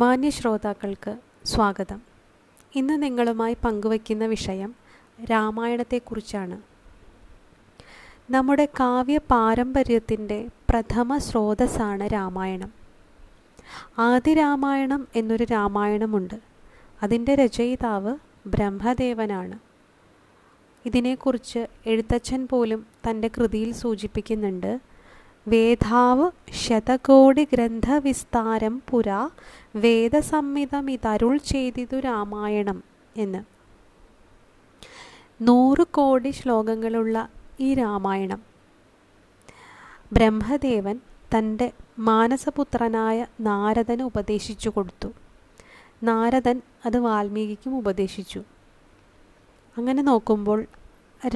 മാന്യശ്രോതാക്കൾക്ക് സ്വാഗതം. ഇന്ന് നിങ്ങളുമായി പങ്കുവയ്ക്കുന്ന വിഷയം രാമായണത്തെക്കുറിച്ചാണ്. നമ്മുടെ കാവ്യ പാരമ്പര്യത്തിൻ്റെ പ്രഥമ സ്രോതസ്സാണ് രാമായണം. ആദി രാമായണം എന്നൊരു രാമായണമുണ്ട്. അതിൻ്റെ രചയിതാവ് ബ്രഹ്മദേവനാണ്. ഇതിനെക്കുറിച്ച് എഴുത്തച്ഛൻ പോലും തൻ്റെ കൃതിയിൽ സൂചിപ്പിക്കുന്നുണ്ട്. വേദാവ് ശതകോടി ഗ്രന്ഥവിസ്താരം പുരാ വേദസംഹിതം ഇതരുൾ ചെയ്തിതു രാമായണം എന്ന്. 100 കോടി ശ്ലോകങ്ങളുള്ള ഈ രാമായണം ബ്രഹ്മദേവൻ തൻ്റെ മാനസപുത്രനായ നാരദന് ഉപദേശിച്ചു കൊടുത്തു. നാരദൻ അത് വാൽമീകിക്കും ഉപദേശിച്ചു. അങ്ങനെ നോക്കുമ്പോൾ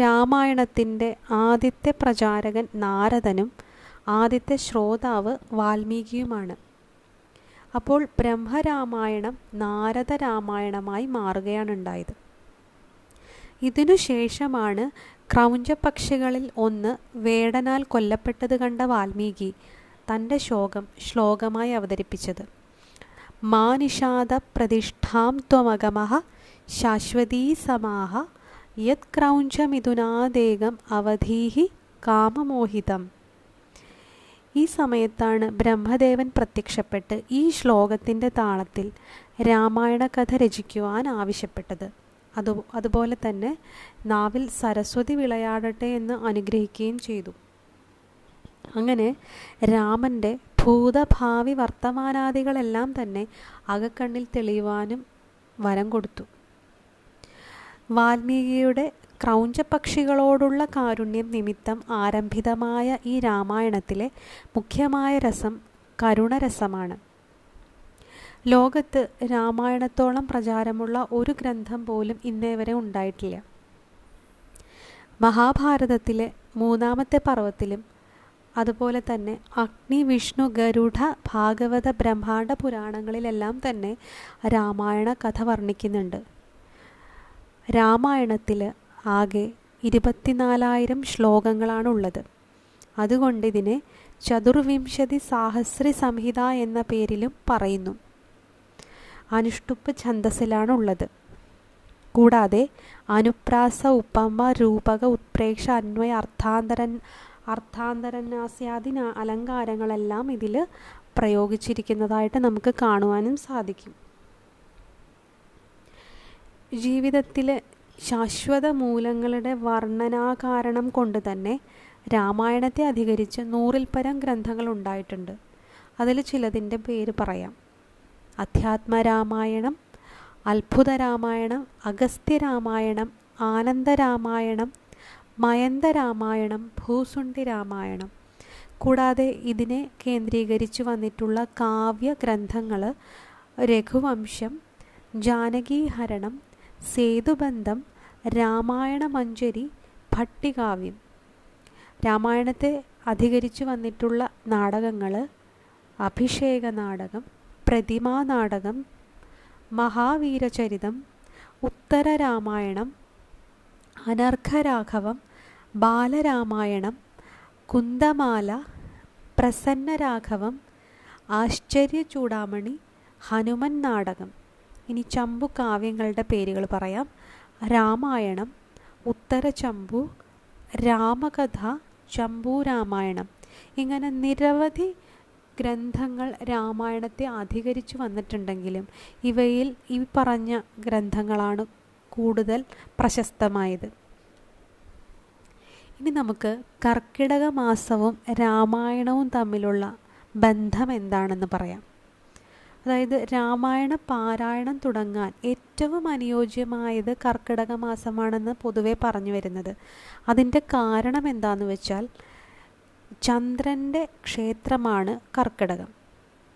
രാമായണത്തിൻ്റെ ആദ്യത്തെ പ്രചാരകൻ നാരദനും ആദ്യത്തെ ശ്രോതാവ് വാൽമീകിയുമാണ്. അപ്പോൾ ബ്രഹ്മരാമായണം നാരദരാമായണമായി മാറുകയാണുണ്ടായത്. ഇതിനുശേഷമാണ് ക്രൗഞ്ചപക്ഷികളിൽ ഒന്ന് വേടനാൽ കൊല്ലപ്പെട്ടത് കണ്ട വാൽമീകി തൻ്റെ ശോകം ശ്ലോകമായി അവതരിപ്പിച്ചത്. മാ നിഷാദ പ്രതിഷ്ഠാം ത്വമഗമഃ ശാശ്വതീ സമാഹ യത് ക്രൗഞ്ചമിഥുനാദേകം അവധീഹി കാമമോഹിതം. ഈ സമയത്താണ് ബ്രഹ്മദേവൻ പ്രത്യക്ഷപ്പെട്ട് ഈ ശ്ലോകത്തിൻ്റെ താളത്തിൽ രാമായണ കഥ രചിക്കുവാൻ ആവശ്യപ്പെട്ടത്. അതുപോലെ തന്നെ നാവിൽ സരസ്വതി വിളയാടട്ടെ എന്ന് അനുഗ്രഹിക്കുകയും ചെയ്തു. അങ്ങനെ രാമൻ്റെ ഭൂതഭാവി വർത്തമാനാദികളെല്ലാം തന്നെ അകക്കണ്ണിൽ തെളിയുവാനും വരം കൊടുത്തു. വാൽമീകിയുടെ ക്രൗഞ്ചപക്ഷികളോടുള്ള കാരുണ്യം നിമിത്തം ആരംഭിതമായ ഈ രാമായണത്തിലെ മുഖ്യമായ രസം കരുണരസമാണ്. ലോകത്ത് രാമായണത്തോളം പ്രചാരമുള്ള ഒരു ഗ്രന്ഥം പോലും ഇന്നേ വരെ ഉണ്ടായിട്ടില്ല. മഹാഭാരതത്തിലെ 3-ാമത്തെ പർവ്വത്തിലും അതുപോലെ തന്നെ അഗ്നി വിഷ്ണു ഗരുഡ ഭാഗവത ബ്രഹ്മാണ്ഡ പുരാണങ്ങളിലെല്ലാം തന്നെ രാമായണ കഥ വർണ്ണിക്കുന്നുണ്ട്. രാമായണത്തിൽ ആകെ 24,000 ശ്ലോകങ്ങളാണുള്ളത്. അതുകൊണ്ട് ഇതിനെ 24 സംഹിത എന്ന പേരിലും പറയുന്നു. അനുഷ്ടുപ്പ് ഛന്ദസ്സിലാണുള്ളത്. കൂടാതെ അനുപ്രാസ ഉപമ രൂപക ഉത്പ്രേക്ഷ അന്വയ അർത്ഥാന്തരന്യാസ്യാദി അലങ്കാരങ്ങളെല്ലാം ഇതിൽ പ്രയോഗിച്ചിരിക്കുന്നതായിട്ട് നമുക്ക് കാണുവാനും സാധിക്കും. ജീവിതത്തിൽ ശാശ്വത മൂലങ്ങളുടെ വർണ്ണനാകാരണം കൊണ്ട് തന്നെ രാമായണത്തെ അധികരിച്ച് 100-ൽ പരം ഗ്രന്ഥങ്ങൾ ഉണ്ടായിട്ടുണ്ട്. അതിൽ ചിലതിൻ്റെ പേര് പറയാം. അധ്യാത്മരാമായണം, അൽഭുത രാമായണം, അഗസ്ത്യരാമായണം, ആനന്ദരാമായണം, മയന്ദരാമായണം, ഭൂസുണ്ഡി രാമായണം. കൂടാതെ ഇതിനെ കേന്ദ്രീകരിച്ച് വന്നിട്ടുള്ള കാവ്യ ഗ്രന്ഥങ്ങൾ രഘുവംശം, ജാനകീഹരണം, സേതുബന്ധം, രാമായണമഞ്ജരി, ഭട്ടികാവ്യം. രാമായണത്തെ അധികരിച്ചു വന്നിട്ടുള്ള നാടകങ്ങൾ അഭിഷേക നാടകം, പ്രതിമാ നാടകം, മഹാവീരചരിതം, ഉത്തര രാമായണം, അനർഘരാഘവം, ബാലരാമായണം, കുന്ദമാല, പ്രസന്നരാഘവം, ആശ്ചര്യ ചൂടാമണി, ഹനുമൻ നാടകം. ഇനി ചമ്പു കാവ്യങ്ങളുടെ പേരുകൾ പറയാം. രാമായണം ഉത്തര ചമ്പു, രാമകഥ, ചമ്പു രാമായണം. ഇങ്ങനെ നിരവധി ഗ്രന്ഥങ്ങൾ രാമായണത്തെ അധികരിച്ചു വന്നിട്ടുണ്ടെങ്കിലും ഇവയിൽ ഈ പറഞ്ഞ ഗ്രന്ഥങ്ങളാണ് കൂടുതൽ പ്രശസ്തമായത്. ഇനി നമുക്ക് കർക്കിടക മാസവും രാമായണവും തമ്മിലുള്ള ബന്ധം എന്താണെന്ന് പറയാം. അതായത് രാമായണ പാരായണം തുടങ്ങാൻ ഏറ്റവും അനുയോജ്യമായത് കർക്കിടക മാസമാണെന്ന് പൊതുവെ പറഞ്ഞു വരുന്നത്. അതിൻ്റെ കാരണം എന്താണെന്ന് വെച്ചാൽ ചന്ദ്രൻ്റെ ക്ഷേത്രമാണ് കർക്കിടകം.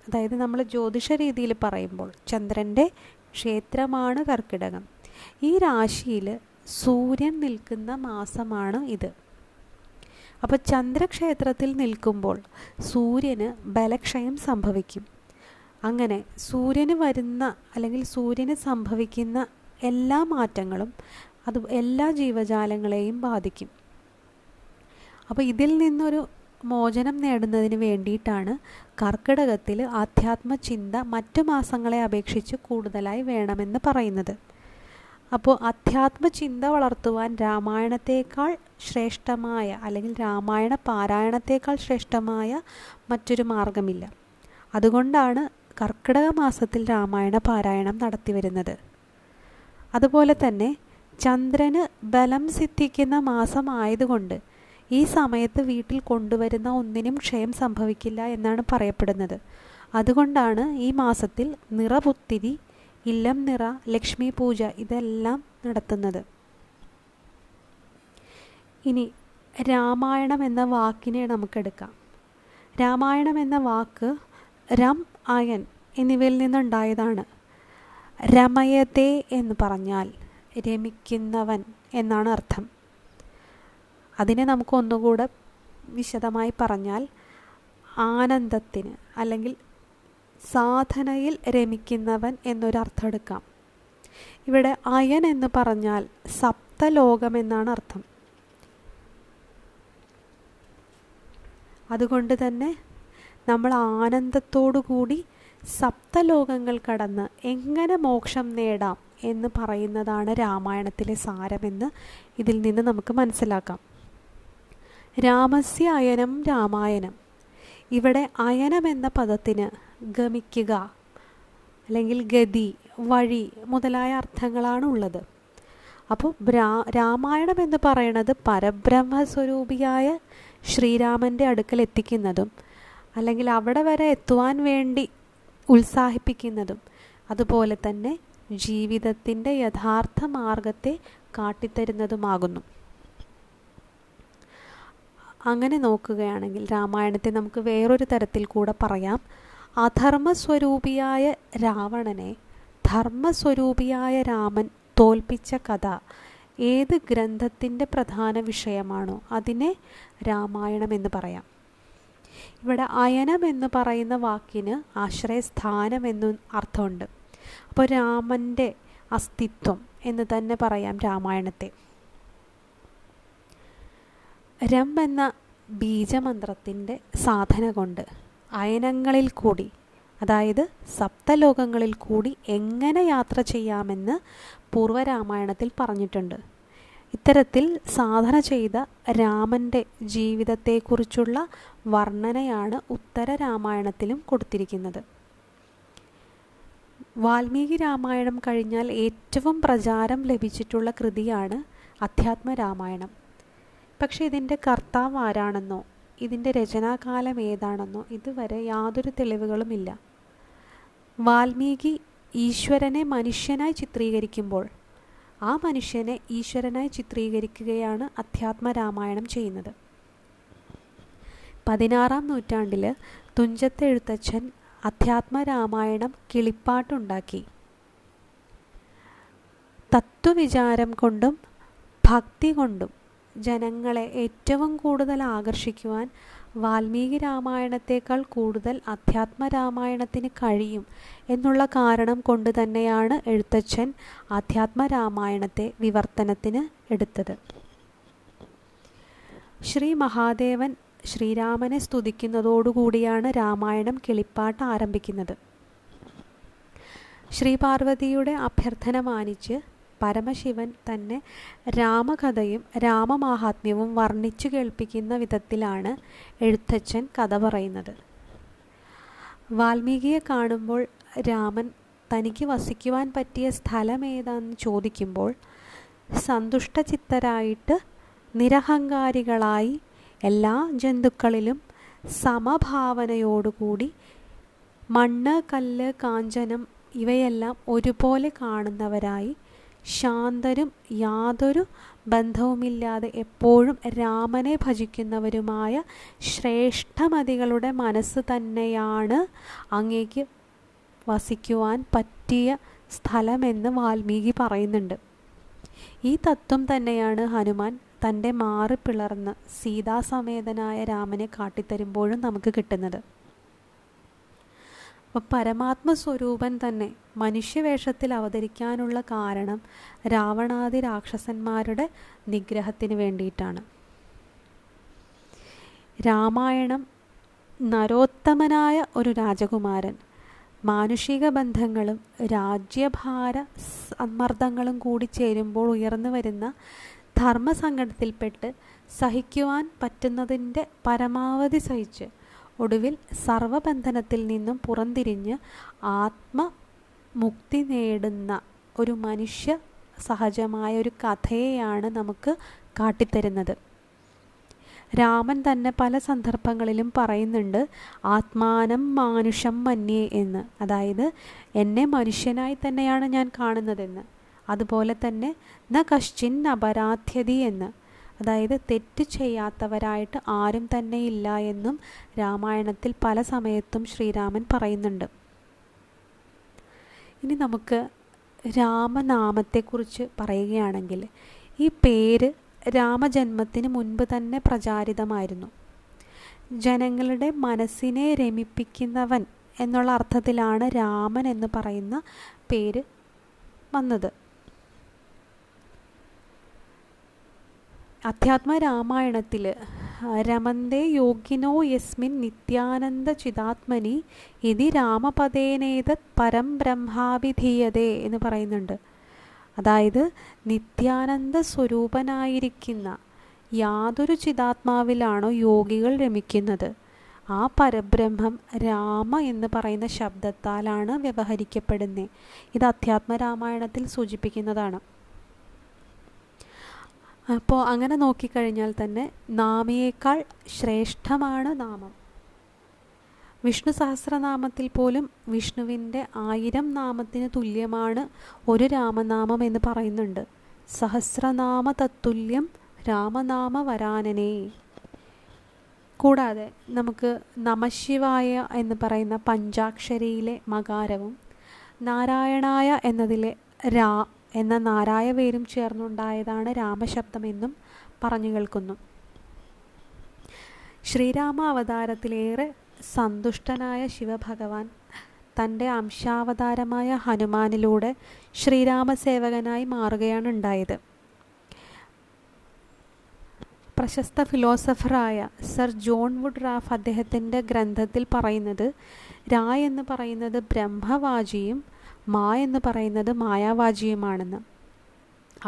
അതായത് നമ്മൾ ജ്യോതിഷ രീതിയിൽ പറയുമ്പോൾ ചന്ദ്രൻ്റെ ക്ഷേത്രമാണ് കർക്കിടകം. ഈ രാശിയിൽ സൂര്യൻ നിൽക്കുന്ന മാസമാണ് ഇത്. അപ്പോൾ ചന്ദ്രക്ഷേത്രത്തിൽ നിൽക്കുമ്പോൾ സൂര്യന് ബലക്ഷയം സംഭവിക്കും. അങ്ങനെ സൂര്യന് വരുന്ന അല്ലെങ്കിൽ സൂര്യന് സംഭവിക്കുന്ന എല്ലാ മാറ്റങ്ങളും അത് എല്ലാ ജീവജാലങ്ങളെയും ബാധിക്കും. അപ്പോൾ ഇതിൽ നിന്നൊരു മോചനം നേടുന്നതിന് വേണ്ടിയിട്ടാണ് കർക്കിടകത്തിൽ ആധ്യാത്മചിന്ത മറ്റു മാസങ്ങളെ അപേക്ഷിച്ച് കൂടുതലായി വേണമെന്ന് പറയുന്നത്. അപ്പോൾ അധ്യാത്മചിന്ത വളർത്തുവാൻ രാമായണത്തേക്കാൾ ശ്രേഷ്ഠമായ അല്ലെങ്കിൽ രാമായണ പാരായണത്തേക്കാൾ ശ്രേഷ്ഠമായ മറ്റൊരു മാർഗമില്ല. അതുകൊണ്ടാണ് കർക്കിടക മാസത്തിൽ രാമായണ പാരായണം നടത്തിവരുന്നത്. അതുപോലെ തന്നെ ചന്ദ്രന് ബലം സിദ്ധിക്കുന്ന മാസമായതുകൊണ്ട് ഈ സമയത്ത് വീട്ടിൽ കൊണ്ടുവരുന്ന ഒന്നിനും ക്ഷയം സംഭവിക്കില്ല എന്നാണ് പറയപ്പെടുന്നത്. അതുകൊണ്ടാണ് ഈ മാസത്തിൽ നിറപുത്തിരി, ഇല്ലം നിറ, ലക്ഷ്മി പൂജ ഇതെല്ലാം നടത്തുന്നത്. ഇനി രാമായണം എന്ന വാക്കിനെ നമുക്കെടുക്കാം. രാമായണം എന്ന വാക്ക് രം, അയൻ എന്നിവയിൽ നിന്നുണ്ടായതാണ്. രമയതേ എന്ന് പറഞ്ഞാൽ രമിക്കുന്നവൻ എന്നാണ് അർത്ഥം. അതിനെ നമുക്ക് ഒന്നുകൂടെ വിശദമായി പറഞ്ഞാൽ ആനന്ദത്തിന് അല്ലെങ്കിൽ സാധനയിൽ രമിക്കുന്നവൻ എന്നൊരർത്ഥം എടുക്കാം. ഇവിടെ അയൻ എന്ന് പറഞ്ഞാൽ സപ്തലോകം എന്നാണ് അർത്ഥം. അതുകൊണ്ട് തന്നെ നമ്മൾ ആനന്ദത്തോടു കൂടി സപ്തലോകങ്ങൾ കടന്ന് എങ്ങനെ മോക്ഷം നേടാം എന്ന് പറയുന്നതാണ് രാമായണത്തിലെ സാരമെന്ന് ഇതിൽ നിന്ന് നമുക്ക് മനസ്സിലാക്കാം. രാമസ്യ അയനം രാമായണം. ഇവിടെ അയനം എന്ന പദത്തിന് ഗമിക്കുക അല്ലെങ്കിൽ ഗതി, വഴി മുതലായ അർത്ഥങ്ങളാണ് ഉള്ളത്. അപ്പോൾ രാമായണം എന്ന് പറയുന്നത് പരബ്രഹ്മസ്വരൂപിയായ ശ്രീരാമൻ്റെ അടുക്കൽ എത്തിക്കുന്നതും അല്ലെങ്കിൽ അവിടെ വരെ എത്തുവാൻ വേണ്ടി ഉത്സാഹിപ്പിക്കുന്നതും അതുപോലെ തന്നെ ജീവിതത്തിൻ്റെ യഥാർത്ഥ മാർഗത്തെ കാട്ടിത്തരുന്നതുമാകുന്നു. അങ്ങനെ നോക്കുകയാണെങ്കിൽ രാമായണത്തെ നമുക്ക് വേറൊരു തരത്തിൽ കൂടെ പറയാം. അധർമ്മസ്വരൂപിയായ രാവണനെ ധർമ്മസ്വരൂപിയായ രാമൻ തോൽപ്പിച്ച കഥ ഏത് ഗ്രന്ഥത്തിൻ്റെ പ്രധാന വിഷയമാണോ അതിനെ രാമായണം എന്ന് പറയാം. ഇവിടെ അയനം എന്ന് പറയുന്ന വാക്കിന് ആശ്രയസ്ഥാനം എന്നു അർത്ഥമുണ്ട്. അപ്പോൾ രാമൻ്റെ അസ്തിത്വം എന്ന് തന്നെ പറയാം രാമായണത്തെ. രം എന്ന ബീജമന്ത്രത്തിൻ്റെ സാധന കൊണ്ട് അയനങ്ങളിൽ കൂടി, അതായത് സപ്തലോകങ്ങളിൽ കൂടി എങ്ങനെ യാത്ര ചെയ്യാമെന്ന് പൂർവ്വരാമായണത്തിൽ പറഞ്ഞിട്ടുണ്ട്. ഇത്തരത്തിൽ സാധന ചെയ്ത രാമൻ്റെ ജീവിതത്തെക്കുറിച്ചുള്ള വർണ്ണനയാണ് ഉത്തര രാമായണത്തിലും കൊടുത്തിരിക്കുന്നത്. വാൽമീകി രാമായണം കഴിഞ്ഞാൽ ഏറ്റവും പ്രചാരം ലഭിച്ചിട്ടുള്ള കൃതിയാണ് അധ്യാത്മരാമായണം. പക്ഷേ ഇതിൻ്റെ കർത്താവ് ആരാണെന്നോ ഇതിൻ്റെ രചനാകാലം ഏതാണെന്നോ ഇതുവരെ യാതൊരു തെളിവുകളുമില്ല. വാൽമീകി ഈശ്വരനെ മനുഷ്യനായി ചിത്രീകരിക്കുമ്പോൾ ആ മനുഷ്യനെ ഈശ്വരനായി ചിത്രീകരിക്കുകയാണ് അധ്യാത്മരാമായണം ചെയ്യുന്നത്. 16-ാം നൂറ്റാണ്ടിൽ തുഞ്ചത്തെഴുത്തച്ഛൻ അധ്യാത്മരാമായണം കിളിപ്പാട്ടുണ്ടാക്കി. തത്വവിചാരം കൊണ്ടും ഭക്തി കൊണ്ടും ജനങ്ങളെ ഏറ്റവും കൂടുതൽ ആകർഷിക്കുവാൻ വാൽമീകി രാമായണത്തേക്കാൾ കൂടുതൽ അധ്യാത്മരാമായണത്തിന് കഴിയും എന്നുള്ള കാരണം കൊണ്ട് തന്നെയാണ് എഴുത്തച്ഛൻ അധ്യാത്മരാമായണത്തെ വിവർത്തനത്തിന് എടുത്തത്. ശ്രീ മഹാദേവൻ ശ്രീരാമനെ സ്തുതിക്കുന്നതോടുകൂടിയാണ് രാമായണം കിളിപ്പാട്ട് ആരംഭിക്കുന്നത്. ശ്രീപാർവതിയുടെ അഭ്യർത്ഥന മാനിച്ച് പരമശിവൻ തന്നെ രാമകഥയും രാമമാഹാത്മ്യവും വർണ്ണിച്ചു കേൾപ്പിക്കുന്ന വിധത്തിലാണ് എഴുത്തച്ഛൻ കഥ പറയുന്നത്. വാൽമീകിയെ കാണുമ്പോൾ രാമൻ തനിക്ക് വസിക്കുവാൻ പറ്റിയ സ്ഥലം ഏതാണെന്ന് ചോദിക്കുമ്പോൾ സന്തുഷ്ടചിത്തരായിട്ട് നിരഹങ്കാരികളായി എല്ലാ ജന്തുക്കളിലും സമഭാവനയോടുകൂടി മണ്ണ്, കല്ല്, കാഞ്ചനം ഇവയെല്ലാം ഒരുപോലെ കാണുന്നവരായി ശാന്തരും യാതൊരു ബന്ധവുമില്ലാതെ എപ്പോഴും രാമനെ ഭജിക്കുന്നവരുമായ ശ്രേഷ്ഠമതികളുടെ മനസ്സ് തന്നെയാണ് അങ്ങേക്ക് വസിക്കുവാൻ പറ്റിയ സ്ഥലമെന്ന് വാൽമീകി പറയുന്നുണ്ട്. ഈ തത്വം തന്നെയാണ് ഹനുമാൻ തൻ്റെ മാറി പിളർന്ന് സീതാസമേതനായ രാമനെ കാട്ടിത്തരുമ്പോഴും നമുക്ക് കിട്ടുന്നത്. അപ്പം പരമാത്മസ്വരൂപൻ തന്നെ മനുഷ്യവേഷത്തിൽ അവതരിക്കാനുള്ള കാരണം രാവണാദി രാക്ഷസന്മാരുടെ നിഗ്രഹത്തിന് വേണ്ടിയിട്ടാണ്. രാമായണം നരോത്തമനായ ഒരു രാജകുമാരൻ മാനുഷിക ബന്ധങ്ങളും രാജ്യഭാര സമ്മർദ്ദങ്ങളും കൂടി ചേരുമ്പോൾ ഉയർന്നു വരുന്ന ധർമ്മസങ്കടത്തിൽപ്പെട്ട് സഹിക്കുവാൻ പറ്റുന്നതിൻ്റെ പരമാവധി സഹിച്ച് ഒടുവിൽ സർവബന്ധനത്തിൽ നിന്നും പുറംതിരിഞ്ഞ് ആത്മമുക്തി നേടുന്ന ഒരു മനുഷ്യ സഹജമായ ഒരു കഥയെയാണ് നമുക്ക് കാട്ടിത്തരുന്നത്. രാമൻ തന്നെ പല സന്ദർഭങ്ങളിലും പറയുന്നുണ്ട് ആത്മാനം മാനുഷം മന്യേ എന്ന്, അതായത് എന്നെ മനുഷ്യനായി തന്നെയാണ് ഞാൻ കാണുന്നതെന്ന്. അതുപോലെ തന്നെ ന കശ്ചിൻ അപരാധ്യതി എന്ന്, അതായത് തെറ്റ് ചെയ്യാത്തവരായിട്ട് ആരും തന്നെ ഇല്ല എന്നും രാമായണത്തിൽ പല സമയത്തും ശ്രീരാമൻ പറയുന്നുണ്ട്. ഇനി നമുക്ക് രാമനാമത്തെക്കുറിച്ച് പറയുകയാണെങ്കിൽ, ഈ പേര് രാമജന്മത്തിന് മുൻപ് തന്നെ പ്രചാരിതമായിരുന്നു. ജനങ്ങളുടെ മനസ്സിനെ രമിപ്പിക്കുന്നവൻ എന്നുള്ള അർത്ഥത്തിലാണ് രാമൻ എന്ന് പറയുന്ന പേര് വന്നത്. അധ്യാത്മരാമായണത്തിൽ രമന്തേ യോഗിനോ യസ്മിൻ നിത്യാനന്ദ ചിതാത്മനി ഇതി രാമപദേനേതത് പരം ബ്രഹ്മാവിധീയതേ എന്ന് പറയുന്നുണ്ട്. അതായത് നിത്യാനന്ദ സ്വരൂപനായിരിക്കുന്ന യാതൊരു ചിതാത്മാവിലാണോ യോഗികൾ രമിക്കുന്നത്, ആ പരബ്രഹ്മം രാമ എന്ന് പറയുന്ന ശബ്ദത്താലാണ് വ്യവഹരിക്കപ്പെടുന്നത്. ഇത് അധ്യാത്മരാമായണത്തിൽ സൂചിപ്പിക്കുന്നതാണ്. അപ്പോൾ അങ്ങനെ നോക്കിക്കഴിഞ്ഞാൽ തന്നെ നാമയേക്കാൾ ശ്രേഷ്ഠമാണ് നാമം. വിഷ്ണു സഹസ്രനാമത്തിൽ പോലും വിഷ്ണുവിൻ്റെ 1000 നാമത്തിന് തുല്യമാണ് ഒരു രാമനാമം എന്ന് പറയുന്നുണ്ട്. സഹസ്രനാമ തത്തുല്യം രാമനാമ വരാനനേ. കൂടാതെ നമുക്ക് നമശിവായ എന്ന് പറയുന്ന പഞ്ചാക്ഷരിയിലെ മകാരവും നാരായണായ എന്നതിലെ രാ എന്ന നാരായ പേരും ചേർന്നുണ്ടായതാണ് രാമശബ്ദമെന്നും പറഞ്ഞു കേൾക്കുന്നു. ശ്രീരാമ അവതാരത്തിലേറെ സന്തുഷ്ടനായ ശിവഭഗവാൻ തൻ്റെ അംശാവതാരമായ ഹനുമാനിലൂടെ ശ്രീരാമസേവകനായി മാറുകയാണ് ഉണ്ടായത്. പ്രശസ്ത ഫിലോസഫറായ സർ ജോൺ വുഡ്റാഫ് അദ്ദേഹത്തിൻ്റെ ഗ്രന്ഥത്തിൽ പറയുന്നത്, രാ എന്ന് പറയുന്നത് ബ്രഹ്മവാചിയും മാ എന്ന് പറയുന്നത് മായാവാചിയുമാണെന്ന്.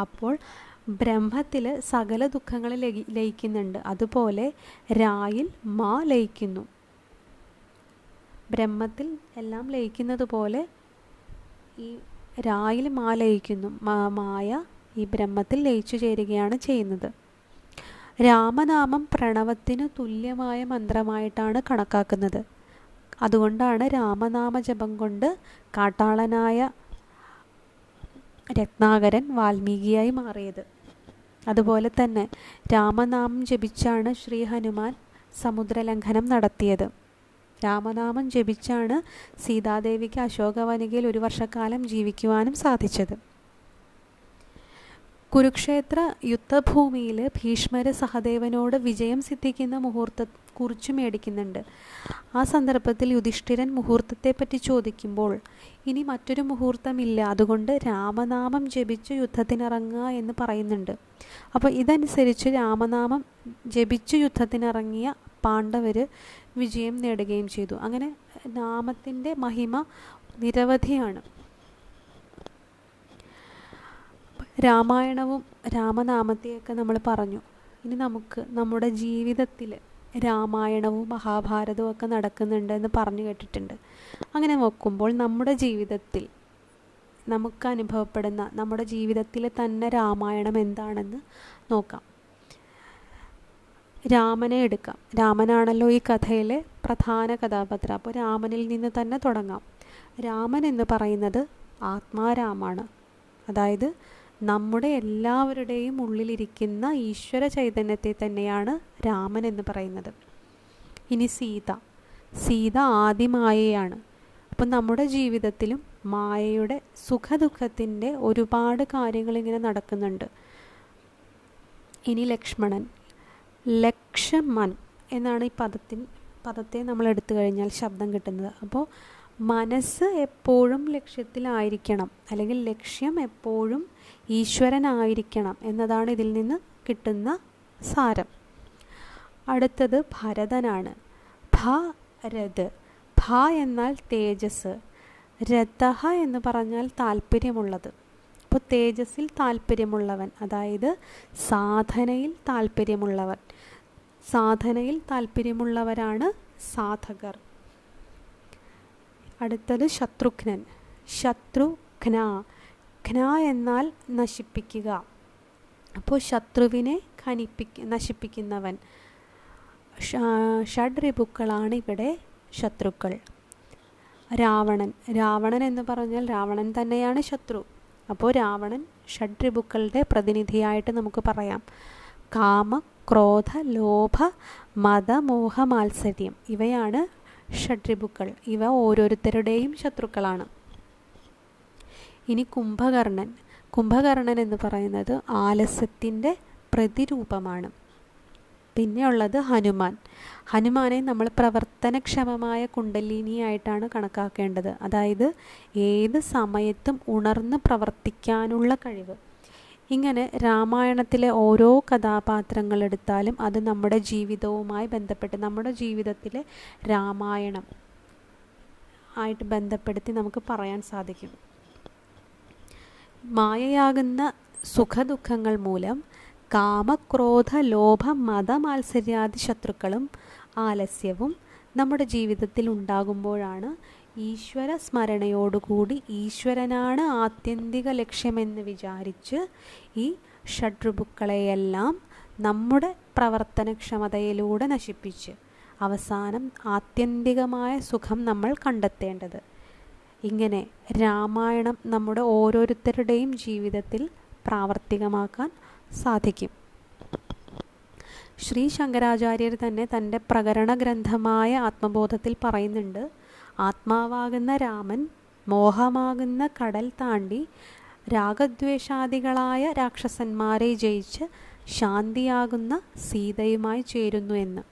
അപ്പോൾ ബ്രഹ്മത്തിൽ സകല ദുഃഖങ്ങളെ ലയിക്കുന്നുണ്ട്, അതുപോലെ രായിൽ മാ ലയിക്കുന്നു. ബ്രഹ്മത്തിൽ എല്ലാം ലയിക്കുന്നത് പോലെ ഈ രായിൽ മാ ലയിക്കുന്നു. മായ ഈ ബ്രഹ്മത്തിൽ ലയിച്ചു ചേരുകയാണ് ചെയ്യുന്നത്. രാമനാമം പ്രണവത്തിന് തുല്യമായ മന്ത്രമായിട്ടാണ് കണക്കാക്കുന്നത്. അതുകൊണ്ടാണ് രാമനാമ ജപം കൊണ്ട് കാട്ടാളനായ രത്നാകരൻ വാൽമീകിയായി മാറിയത്. അതുപോലെ തന്നെ രാമനാമം ജപിച്ചാണ് ശ്രീ ഹനുമാൻ സമുദ്രലംഘനം നടത്തിയത്. രാമനാമം ജപിച്ചാണ് സീതാദേവിക്ക് അശോകവനികയിൽ 1 വർഷക്കാലം ജീവിക്കുവാനും സാധിച്ചത്. കുരുക്ഷേത്ര യുദ്ധഭൂമിയിൽ ഭീഷ്മര് സഹദേവനോട് വിജയം സിദ്ധിക്കുന്ന മുഹൂർത്തത്തെക്കുറിച്ച് മേടിക്കുന്നുണ്ട്. ആ സന്ദർഭത്തിൽ യുധിഷ്ഠിരൻ മുഹൂർത്തത്തെപ്പറ്റി ചോദിക്കുമ്പോൾ ഇനി മറ്റൊരു മുഹൂർത്തമില്ല, അതുകൊണ്ട് രാമനാമം ജപിച്ച് യുദ്ധത്തിനിറങ്ങുക എന്ന് പറയുന്നുണ്ട്. അപ്പോൾ ഇതനുസരിച്ച് രാമനാമം ജപിച്ച് യുദ്ധത്തിനിറങ്ങിയ പാണ്ഡവർ വിജയം നേടുകയും ചെയ്തു. അങ്ങനെ നാമത്തിൻ്റെ മഹിമ നിരവധിയാണ്. രാമായണവും രാമനാമത്തെയൊക്കെ നമ്മൾ പറഞ്ഞു. ഇനി നമുക്ക് നമ്മുടെ ജീവിതത്തിൽ രാമായണവും മഹാഭാരതവും ഒക്കെ നടക്കുന്നുണ്ട് എന്ന് പറഞ്ഞു കേട്ടിട്ടുണ്ട്. അങ്ങനെ നോക്കുമ്പോൾ നമ്മുടെ ജീവിതത്തിൽ നമുക്ക് അനുഭവപ്പെടുന്ന നമ്മുടെ ജീവിതത്തിലെ തന്നെ രാമായണം എന്താണെന്ന് നോക്കാം. രാമനെ എടുക്കാം. രാമനാണല്ലോ ഈ കഥയിലെ പ്രധാന കഥാപാത്രം. അപ്പോൾ രാമനിൽ നിന്ന് തന്നെ തുടങ്ങാം. രാമൻ എന്ന് പറയുന്നത് ആത്മാരാമാണ്. അതായത് നമ്മുടെ എല്ലാവരുടെയും ഉള്ളിലിരിക്കുന്ന ഈശ്വര ചൈതന്യത്തെ തന്നെയാണ് രാമൻ എന്ന് പറയുന്നത്. ഇനി സീത. സീത ആദിമായയാണ്. അപ്പം നമ്മുടെ ജീവിതത്തിലും മായയുടെ സുഖദുഃഖത്തിൻ്റെ ഒരുപാട് കാര്യങ്ങളിങ്ങനെ നടക്കുന്നുണ്ട്. ഇനി ലക്ഷ്മണൻ. ലക്ഷമൻ എന്നാണ് ഈ പദത്തെ നമ്മൾ എടുത്തു കഴിഞ്ഞാൽ ശബ്ദം കിട്ടുന്നത്. അപ്പോൾ മനസ്സ് എപ്പോഴും ലക്ഷ്യത്തിലായിരിക്കണം, അല്ലെങ്കിൽ ലക്ഷ്യം എപ്പോഴും ഈശ്വരനായിരിക്കണം എന്നതാണ് ഇതിൽ നിന്ന് കിട്ടുന്ന സാരം. അടുത്തത് ഭരതനാണ്. ഭരത്, ഭ എന്നാൽ തേജസ്, രഥ എന്ന് പറഞ്ഞാൽ താല്പര്യമുള്ളത്. അപ്പോൾ തേജസ്സിൽ താല്പര്യമുള്ളവൻ, അതായത് സാധനയിൽ താല്പര്യമുള്ളവൻ. സാധനയിൽ താല്പര്യമുള്ളവരാണ് സാധകർ. അടുത്തത് ശത്രുഘ്നൻ. ശത്രുഘ്ന, ഘ്ന എന്നാൽ നശിപ്പിക്കുക. അപ്പോൾ ശത്രുവിനെ നശിപ്പിക്കുന്നവൻ. ഷഡ്രിപുക്കളാണ് ഇവിടെ ശത്രുക്കൾ. രാവണൻ, രാവണൻ എന്ന് പറഞ്ഞാൽ രാവണൻ തന്നെയാണ് ശത്രു. അപ്പോൾ രാവണൻ ഷഡ്രിപുക്കളുടെ പ്രതിനിധിയായിട്ട് നമുക്ക് പറയാം. കാമ, ക്രോധ, ലോഭ, മത, മോഹ, മാത്സര്യം ഇവയാണ് ഷഡ്രിപുക്കൾ. ഇവ ഓരോരുത്തരുടെയും ശത്രുക്കളാണ്. ഇനി കുംഭകർണൻ. കുംഭകർണൻ എന്ന് പറയുന്നത് ആലസ്യത്തിൻ്റെ പ്രതിരൂപമാണ്. പിന്നെയുള്ളത് ഹനുമാൻ. ഹനുമാനെ നമ്മൾ പ്രവർത്തനക്ഷമമായ കുണ്ടലിനിയായിട്ടാണ് കണക്കാക്കേണ്ടത്. അതായത് ഏത് സമയത്തും ഉണർന്ന് പ്രവർത്തിക്കാനുള്ള കഴിവ്. ഇങ്ങനെ രാമായണത്തിലെ ഓരോ കഥാപാത്രങ്ങൾ എടുത്താലും അത് നമ്മുടെ ജീവിതവുമായി ബന്ധപ്പെട്ട്, നമ്മുടെ ജീവിതത്തിലെ രാമായണം ആയിട്ട് ബന്ധപ്പെടുത്തി നമുക്ക് പറയാൻ സാധിക്കും. മായയാകുന്ന സുഖദുഃഖങ്ങൾ മൂലം കാമക്രോധ ലോഭ മത മാത്സര്യാദി ശത്രുക്കളും ആലസ്യവും നമ്മുടെ ജീവിതത്തിൽ ഉണ്ടാകുമ്പോഴാണ് ഈശ്വര സ്മരണയോടുകൂടി ഈശ്വരനാണ് ആത്യന്തിക ലക്ഷ്യമെന്ന് വിചാരിച്ച് ഈ ഷഡ്രിപുക്കളെയെല്ലാം നമ്മുടെ പ്രവർത്തനക്ഷമതയിലൂടെ നശിപ്പിച്ച് അവസാനം ആത്യന്തികമായ സുഖം നമ്മൾ കണ്ടെത്തേണ്ടത്. ഇങ്ങനെ രാമായണം നമ്മുടെ ഓരോരുത്തരുടെയും ജീവിതത്തിൽ പ്രാവർത്തികമാക്കാൻ സാധിക്കും. ശ്രീ ശങ്കരാചാര്യർ തന്നെ തൻ്റെ പ്രകരണ ഗ്രന്ഥമായ ആത്മബോധത്തിൽ പറയുന്നുണ്ട്, ആത്മാവാകുന്ന രാമൻ മോഹമാകുന്ന കടൽ താണ്ടി രാഗദ്വേഷാദികളായ രാക്ഷസന്മാരെ ജയിച്ച് ശാന്തിയാകുന്ന സീതയുമായി ചേരുന്നു എന്ന്.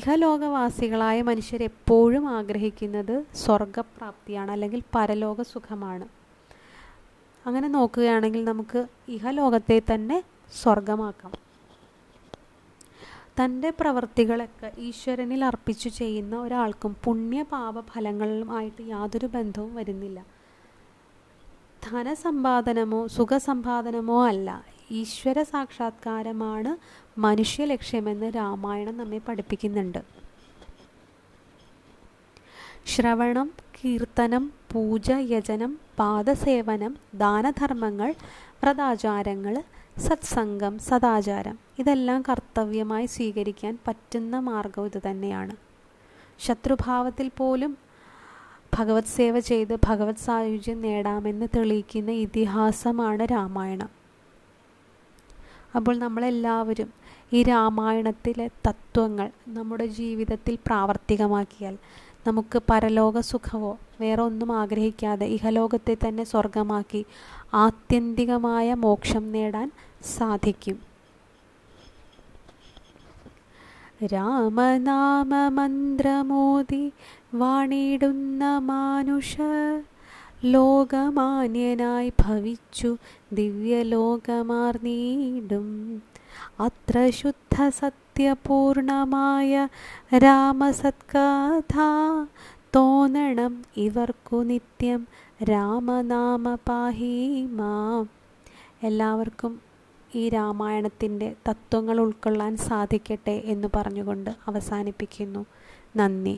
ഇഹലോകവാസികളായ മനുഷ്യരെപ്പോഴും ആഗ്രഹിക്കുന്നത് സ്വർഗപ്രാപ്തിയാണ്, അല്ലെങ്കിൽ പരലോക സുഖമാണ്. അങ്ങനെ നോക്കുകയാണെങ്കിൽ നമുക്ക് ഇഹലോകത്തെ തന്നെ സ്വർഗമാക്കാം. തൻ്റെ പ്രവർത്തികളൊക്കെ ഈശ്വരനിൽ അർപ്പിച്ചു ചെയ്യുന്ന ഒരാൾക്കും പുണ്യപാപ ഫലങ്ങളുമായിട്ട് യാതൊരു ബന്ധവും വരുന്നില്ല. ധനസമ്പാദനമോ സുഖസമ്പാദനമോ അല്ല, ഈശ്വര സാക്ഷാത്കാരമാണ് മനുഷ്യ ലക്ഷ്യമെന്ന് രാമായണം നമ്മെ പഠിപ്പിക്കുന്നുണ്ട്. ശ്രവണം, കീർത്തനം, പൂജ, യജനം, പാദസേവനം, ദാനധർമ്മങ്ങൾ, വ്രതാചാരങ്ങൾ, സത്സംഗം, സദാചാരം ഇതെല്ലാം കർത്തവ്യമായി സ്വീകരിക്കാൻ പറ്റുന്ന മാർഗം ഇത് തന്നെയാണ്. ശത്രുഭാവത്തിൽ പോലും ഭഗവത് സേവ ചെയ്ത് ഭഗവത് സായുജ്യം നേടാമെന്ന് തെളിയിക്കുന്ന ഇതിഹാസമാണ് രാമായണം. അപ്പോൾ നമ്മളെല്ലാവരും ഈ രാമായണത്തിലെ തത്വങ്ങൾ നമ്മുടെ ജീവിതത്തിൽ പ്രാവർത്തികമാക്കിയാൽ നമുക്ക് പരലോക സുഖമോ വേറെ ഒന്നും ആഗ്രഹിക്കാതെ ഇഹലോകത്തെ തന്നെ സ്വർഗമാക്കി ആത്യന്തികമായ മോക്ഷം നേടാൻ സാധിക്കും. രാമനാമമന്ത്രമോദി വാണിടുന്ന മാനുഷർ ലോകമാന്യനായി ഭവിച്ചു ദിവ്യലോകമാർന്നീടും. അത്ര ശുദ്ധ സത്യപൂർണമായ രാമസത്കഥ തോന്നണം ഇവർക്കു നിത്യം രാമനാമ പാഹിമാം. എല്ലാവർക്കും ഈ രാമായണത്തിൻ്റെ തത്വങ്ങൾ ഉൾക്കൊള്ളാൻ സാധിക്കട്ടെ എന്ന് പറഞ്ഞുകൊണ്ട് അവസാനിപ്പിക്കുന്നു. നന്ദി.